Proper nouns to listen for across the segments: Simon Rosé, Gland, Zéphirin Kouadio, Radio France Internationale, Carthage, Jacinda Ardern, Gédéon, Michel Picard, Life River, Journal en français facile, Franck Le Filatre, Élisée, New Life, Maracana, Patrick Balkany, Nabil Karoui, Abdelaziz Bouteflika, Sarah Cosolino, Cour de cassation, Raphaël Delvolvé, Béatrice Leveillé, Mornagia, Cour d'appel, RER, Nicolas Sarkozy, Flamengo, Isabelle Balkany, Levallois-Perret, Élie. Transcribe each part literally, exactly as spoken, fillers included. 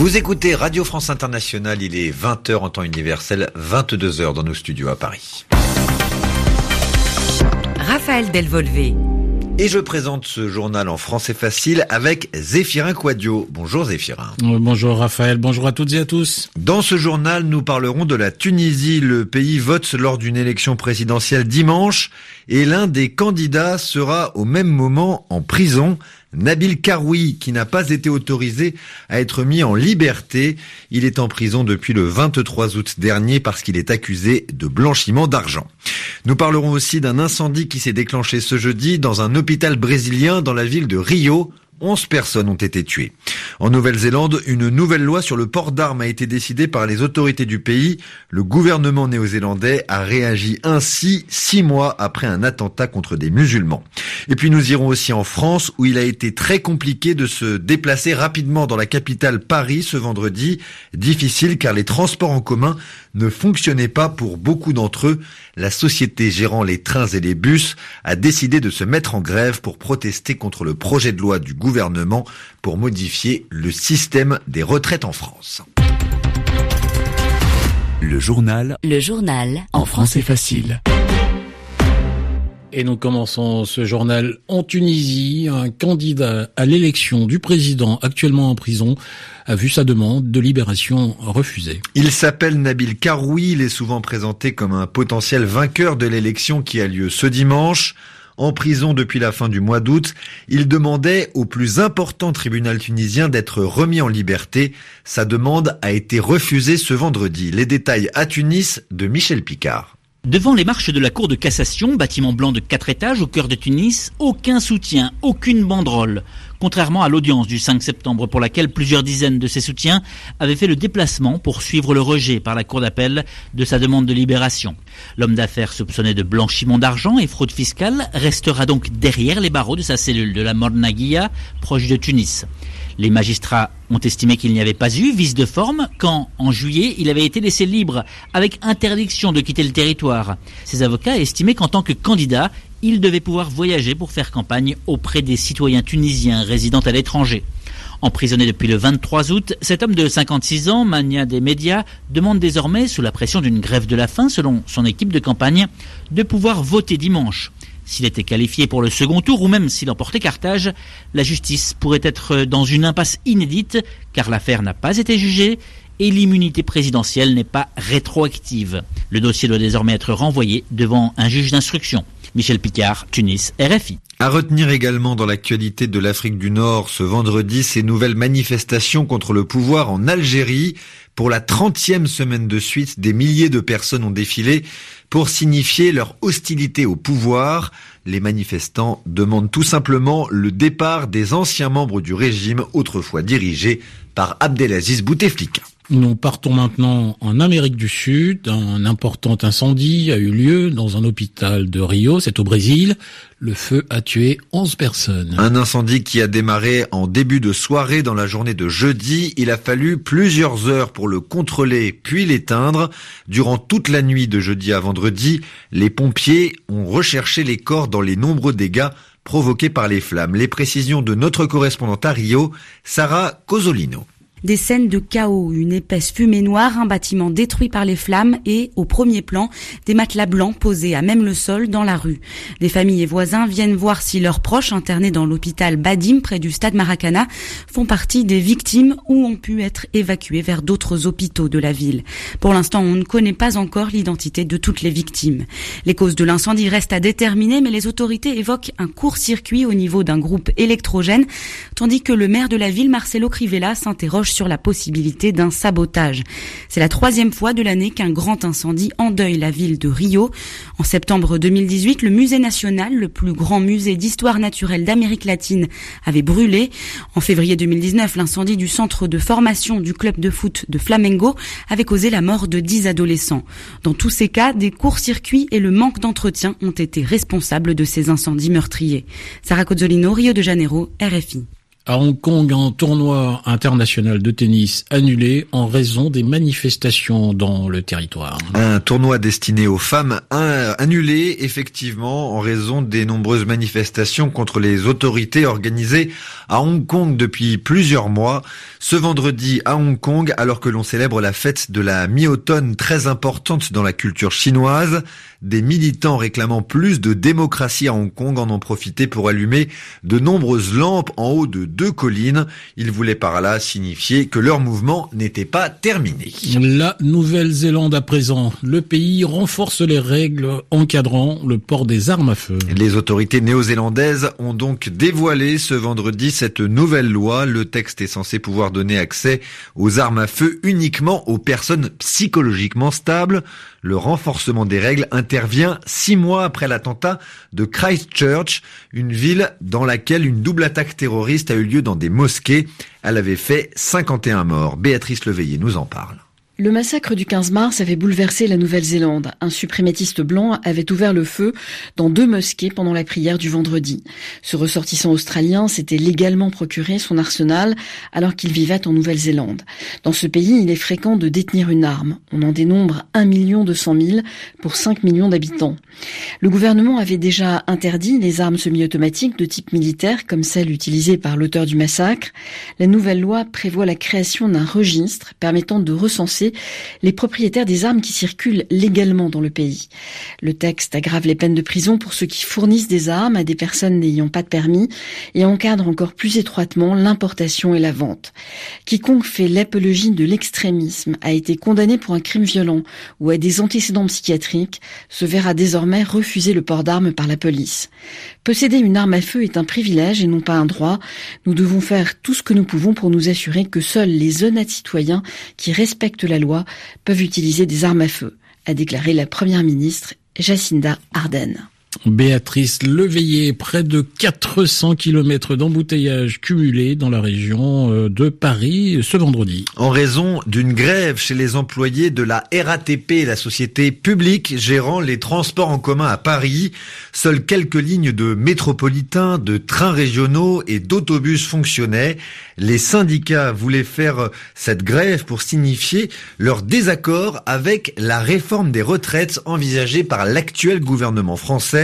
Vous écoutez Radio France Internationale, il est vingt heures en temps universel, vingt-deux heures dans nos studios à Paris. Raphaël Delvolvé. Et je présente ce journal en français facile avec Zéphirin Kouadio. Bonjour Zéphirin. Oui, bonjour Raphaël, bonjour à toutes et à tous. Dans ce journal, nous parlerons de la Tunisie. Le pays vote lors d'une élection présidentielle dimanche et l'un des candidats sera au même moment en prison. Nabil Karoui, qui n'a pas été autorisé à être mis en liberté. Il est en prison depuis le vingt-trois août dernier parce qu'il est accusé de blanchiment d'argent. Nous parlerons aussi d'un incendie qui s'est déclenché ce jeudi dans un hôpital brésilien dans la ville de Rio. onze personnes ont été tuées. En Nouvelle-Zélande, une nouvelle loi sur le port d'armes a été décidée par les autorités du pays. Le gouvernement néo-zélandais a réagi ainsi six mois après un attentat contre des musulmans. Et puis nous irons aussi en France, où il a été très compliqué de se déplacer rapidement dans la capitale Paris ce vendredi. Difficile car les transports en commun ne fonctionnaient pas pour beaucoup d'entre eux. La société gérant les trains et les bus a décidé de se mettre en grève pour protester contre le projet de loi du gouvernement. gouvernement pour modifier le système des retraites en France. Le journal. Le journal. En français facile. Et nous commençons ce journal en Tunisie. Un candidat à l'élection du président actuellement en prison a vu sa demande de libération refusée. Il s'appelle Nabil Karoui. Il est souvent présenté comme un potentiel vainqueur de l'élection qui a lieu ce dimanche. En prison depuis la fin du mois d'août, il demandait au plus important tribunal tunisien d'être remis en liberté. Sa demande a été refusée ce vendredi. Les détails à Tunis de Michel Picard. Devant les marches de la Cour de cassation, bâtiment blanc de quatre étages au cœur de Tunis, aucun soutien, aucune banderole. Contrairement à l'audience du cinq septembre pour laquelle plusieurs dizaines de ses soutiens avaient fait le déplacement pour suivre le rejet par la Cour d'appel de sa demande de libération. L'homme d'affaires soupçonné de blanchiment d'argent et fraude fiscale restera donc derrière les barreaux de sa cellule de la Mornagia, proche de Tunis. Les magistrats ont estimé qu'il n'y avait pas eu vice de forme quand, en juillet, il avait été laissé libre, avec interdiction de quitter le territoire. Ses avocats estimaient qu'en tant que candidat, il devait pouvoir voyager pour faire campagne auprès des citoyens tunisiens résidant à l'étranger. Emprisonné depuis le vingt-trois août, cet homme de cinquante-six ans, mania des médias, demande désormais, sous la pression d'une grève de la faim selon son équipe de campagne, de pouvoir voter dimanche. S'il était qualifié pour le second tour ou même s'il emportait Carthage, la justice pourrait être dans une impasse inédite car l'affaire n'a pas été jugée et l'immunité présidentielle n'est pas rétroactive. Le dossier doit désormais être renvoyé devant un juge d'instruction. Michel Picard, Tunis, R F I. À retenir également dans l'actualité de l'Afrique du Nord ce vendredi, ces nouvelles manifestations contre le pouvoir en Algérie. Pour la trentième semaine de suite, des milliers de personnes ont défilé pour signifier leur hostilité au pouvoir. Les manifestants demandent tout simplement le départ des anciens membres du régime autrefois dirigé par Abdelaziz Bouteflika. Nous partons maintenant en Amérique du Sud. Un important incendie a eu lieu dans un hôpital de Rio, c'est au Brésil. Le feu a tué onze personnes. Un incendie qui a démarré en début de soirée dans la journée de jeudi. Il a fallu plusieurs heures pour le contrôler puis l'éteindre. Durant toute la nuit de jeudi à vendredi, les pompiers ont recherché les corps dans les nombreux dégâts provoqués par les flammes. Les précisions de notre correspondante à Rio, Sarah Cosolino. Des scènes de chaos, une épaisse fumée noire, un bâtiment détruit par les flammes et, au premier plan, des matelas blancs posés à même le sol dans la rue. Des familles et voisins viennent voir si leurs proches internés dans l'hôpital Badim, près du stade Maracana, font partie des victimes ou ont pu être évacués vers d'autres hôpitaux de la ville. Pour l'instant, on ne connaît pas encore l'identité de toutes les victimes. Les causes de l'incendie restent à déterminer, mais les autorités évoquent un court-circuit au niveau d'un groupe électrogène, tandis que le maire de la ville, Marcelo Crivella, s'interroge sur la possibilité d'un sabotage. C'est la troisième fois de l'année qu'un grand incendie endeuille la ville de Rio. En septembre deux mille dix-huit, le musée national, le plus grand musée d'histoire naturelle d'Amérique latine, avait brûlé. En février deux mille dix-neuf, l'incendie du centre de formation du club de foot de Flamengo avait causé la mort de dix adolescents. Dans tous ces cas, des courts-circuits et le manque d'entretien ont été responsables de ces incendies meurtriers. Sarah Cosolino, Rio de Janeiro, R F I. À Hong Kong, un tournoi international de tennis annulé en raison des manifestations dans le territoire. Un tournoi destiné aux femmes annulé, effectivement, en raison des nombreuses manifestations contre les autorités organisées à Hong Kong depuis plusieurs mois. Ce vendredi à Hong Kong, alors que l'on célèbre la fête de la mi-automne très importante dans la culture chinoise, des militants réclamant plus de démocratie à Hong Kong en ont profité pour allumer de nombreuses lampes en haut de deux collines. Ils voulaient par là signifier que leur mouvement n'était pas terminé. La Nouvelle-Zélande à présent. Le pays renforce les règles encadrant le port des armes à feu. Les autorités néo-zélandaises ont donc dévoilé ce vendredi cette nouvelle loi. Le texte est censé pouvoir donner accès aux armes à feu uniquement aux personnes psychologiquement stables. Le renforcement des règles intervient six mois après l'attentat de Christchurch, une ville dans laquelle une double attaque terroriste a eu lieu dans des mosquées. Elle avait fait cinquante et un morts. Béatrice Leveillé nous en parle. Le massacre du quinze mars avait bouleversé la Nouvelle-Zélande. Un suprématiste blanc avait ouvert le feu dans deux mosquées pendant la prière du vendredi. Ce ressortissant australien s'était légalement procuré son arsenal alors qu'il vivait en Nouvelle-Zélande. Dans ce pays, il est fréquent de détenir une arme. On en dénombre un million deux cent mille pour cinq millions d'habitants. Le gouvernement avait déjà interdit les armes semi-automatiques de type militaire comme celles utilisées par l'auteur du massacre. La nouvelle loi prévoit la création d'un registre permettant de recenser les propriétaires des armes qui circulent légalement dans le pays. Le texte aggrave les peines de prison pour ceux qui fournissent des armes à des personnes n'ayant pas de permis et encadre encore plus étroitement l'importation et la vente. Quiconque fait l'apologie de l'extrémisme a été condamné pour un crime violent ou à des antécédents psychiatriques, se verra désormais refuser le port d'armes par la police. Posséder une arme à feu est un privilège et non pas un droit. Nous devons faire tout ce que nous pouvons pour nous assurer que seuls les honnêtes citoyens qui respectent la loi peuvent utiliser des armes à feu, a déclaré la première ministre Jacinda Ardern. Béatrice Leveillé, près de quatre cents kilomètres d'embouteillages cumulés dans la région de Paris ce vendredi. En raison d'une grève chez les employés de la R A T P, la société publique gérant les transports en commun à Paris, seules quelques lignes de métropolitains, de trains régionaux et d'autobus fonctionnaient. Les syndicats voulaient faire cette grève pour signifier leur désaccord avec la réforme des retraites envisagée par l'actuel gouvernement français.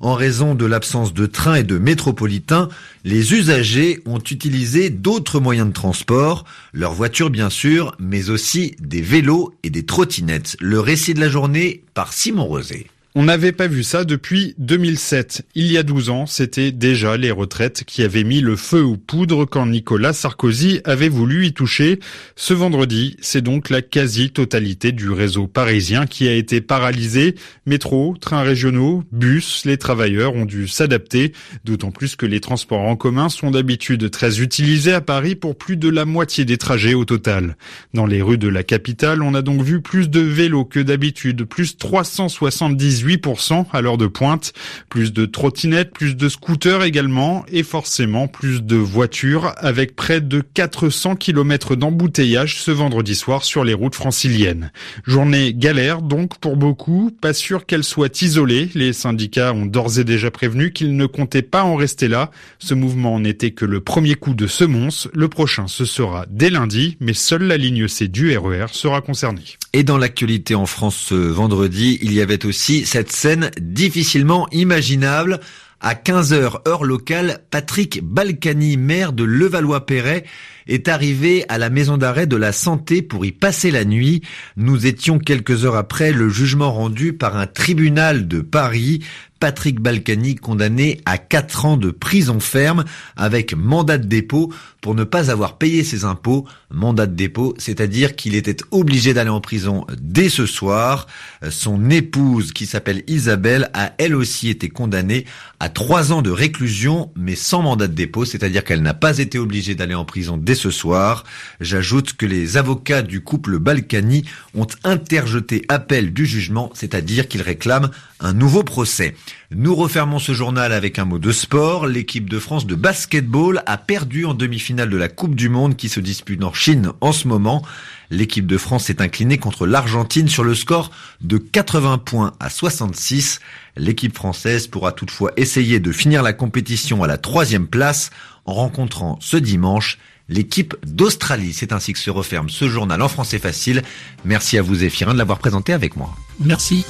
En raison de l'absence de trains et de métropolitains, les usagers ont utilisé d'autres moyens de transport, leurs voitures bien sûr, mais aussi des vélos et des trottinettes. Le récit de la journée par Simon Rosé. On n'avait pas vu ça depuis deux mille sept. Il y a douze ans, c'était déjà les retraites qui avaient mis le feu aux poudres quand Nicolas Sarkozy avait voulu y toucher. Ce vendredi, c'est donc la quasi-totalité du réseau parisien qui a été paralysée. Métro, trains régionaux, bus, les travailleurs ont dû s'adapter. D'autant plus que les transports en commun sont d'habitude très utilisés à Paris pour plus de la moitié des trajets au total. Dans les rues de la capitale, on a donc vu plus de vélos que d'habitude, plus trois cent soixante-dix-huit pour cent à l'heure de pointe, plus de trottinettes, plus de scooters également et forcément plus de voitures avec près de quatre cents kilomètres d'embouteillage ce vendredi soir sur les routes franciliennes. Journée galère donc pour beaucoup, pas sûr qu'elle soit isolée. Les syndicats ont d'ores et déjà prévenu qu'ils ne comptaient pas en rester là. Ce mouvement n'était que le premier coup de semonce. Le prochain, ce sera dès lundi, mais seule la ligne C du R E R sera concernée. Et dans l'actualité en France ce vendredi, il y avait aussi cette scène difficilement imaginable. À quinze heures, heure locale, Patrick Balkany, maire de Levallois-Perret, est arrivé à la maison d'arrêt de la santé pour y passer la nuit. Nous étions quelques heures après le jugement rendu par un tribunal de Paris. Patrick Balkany condamné à quatre ans de prison ferme avec mandat de dépôt pour ne pas avoir payé ses impôts. Mandat de dépôt, c'est-à-dire qu'il était obligé d'aller en prison dès ce soir. Son épouse, qui s'appelle Isabelle, a elle aussi été condamnée à trois ans de réclusion, mais sans mandat de dépôt, c'est-à-dire qu'elle n'a pas été obligée d'aller en prison dès ce soir. J'ajoute que les avocats du couple Balkany ont interjeté appel du jugement, c'est-à-dire qu'ils réclament un nouveau procès. Nous refermons ce journal avec un mot de sport. L'équipe de France de basketball a perdu en demi-finale de la Coupe du Monde qui se dispute en Chine en ce moment. L'équipe de France s'est inclinée contre l'Argentine sur le score de quatre-vingts points à soixante-six. L'équipe française pourra toutefois essayer de finir la compétition à la troisième place en rencontrant ce dimanche l'équipe d'Australie. C'est ainsi que se referme ce journal en français facile. Merci à vous Zéphirin de l'avoir présenté avec moi. Merci.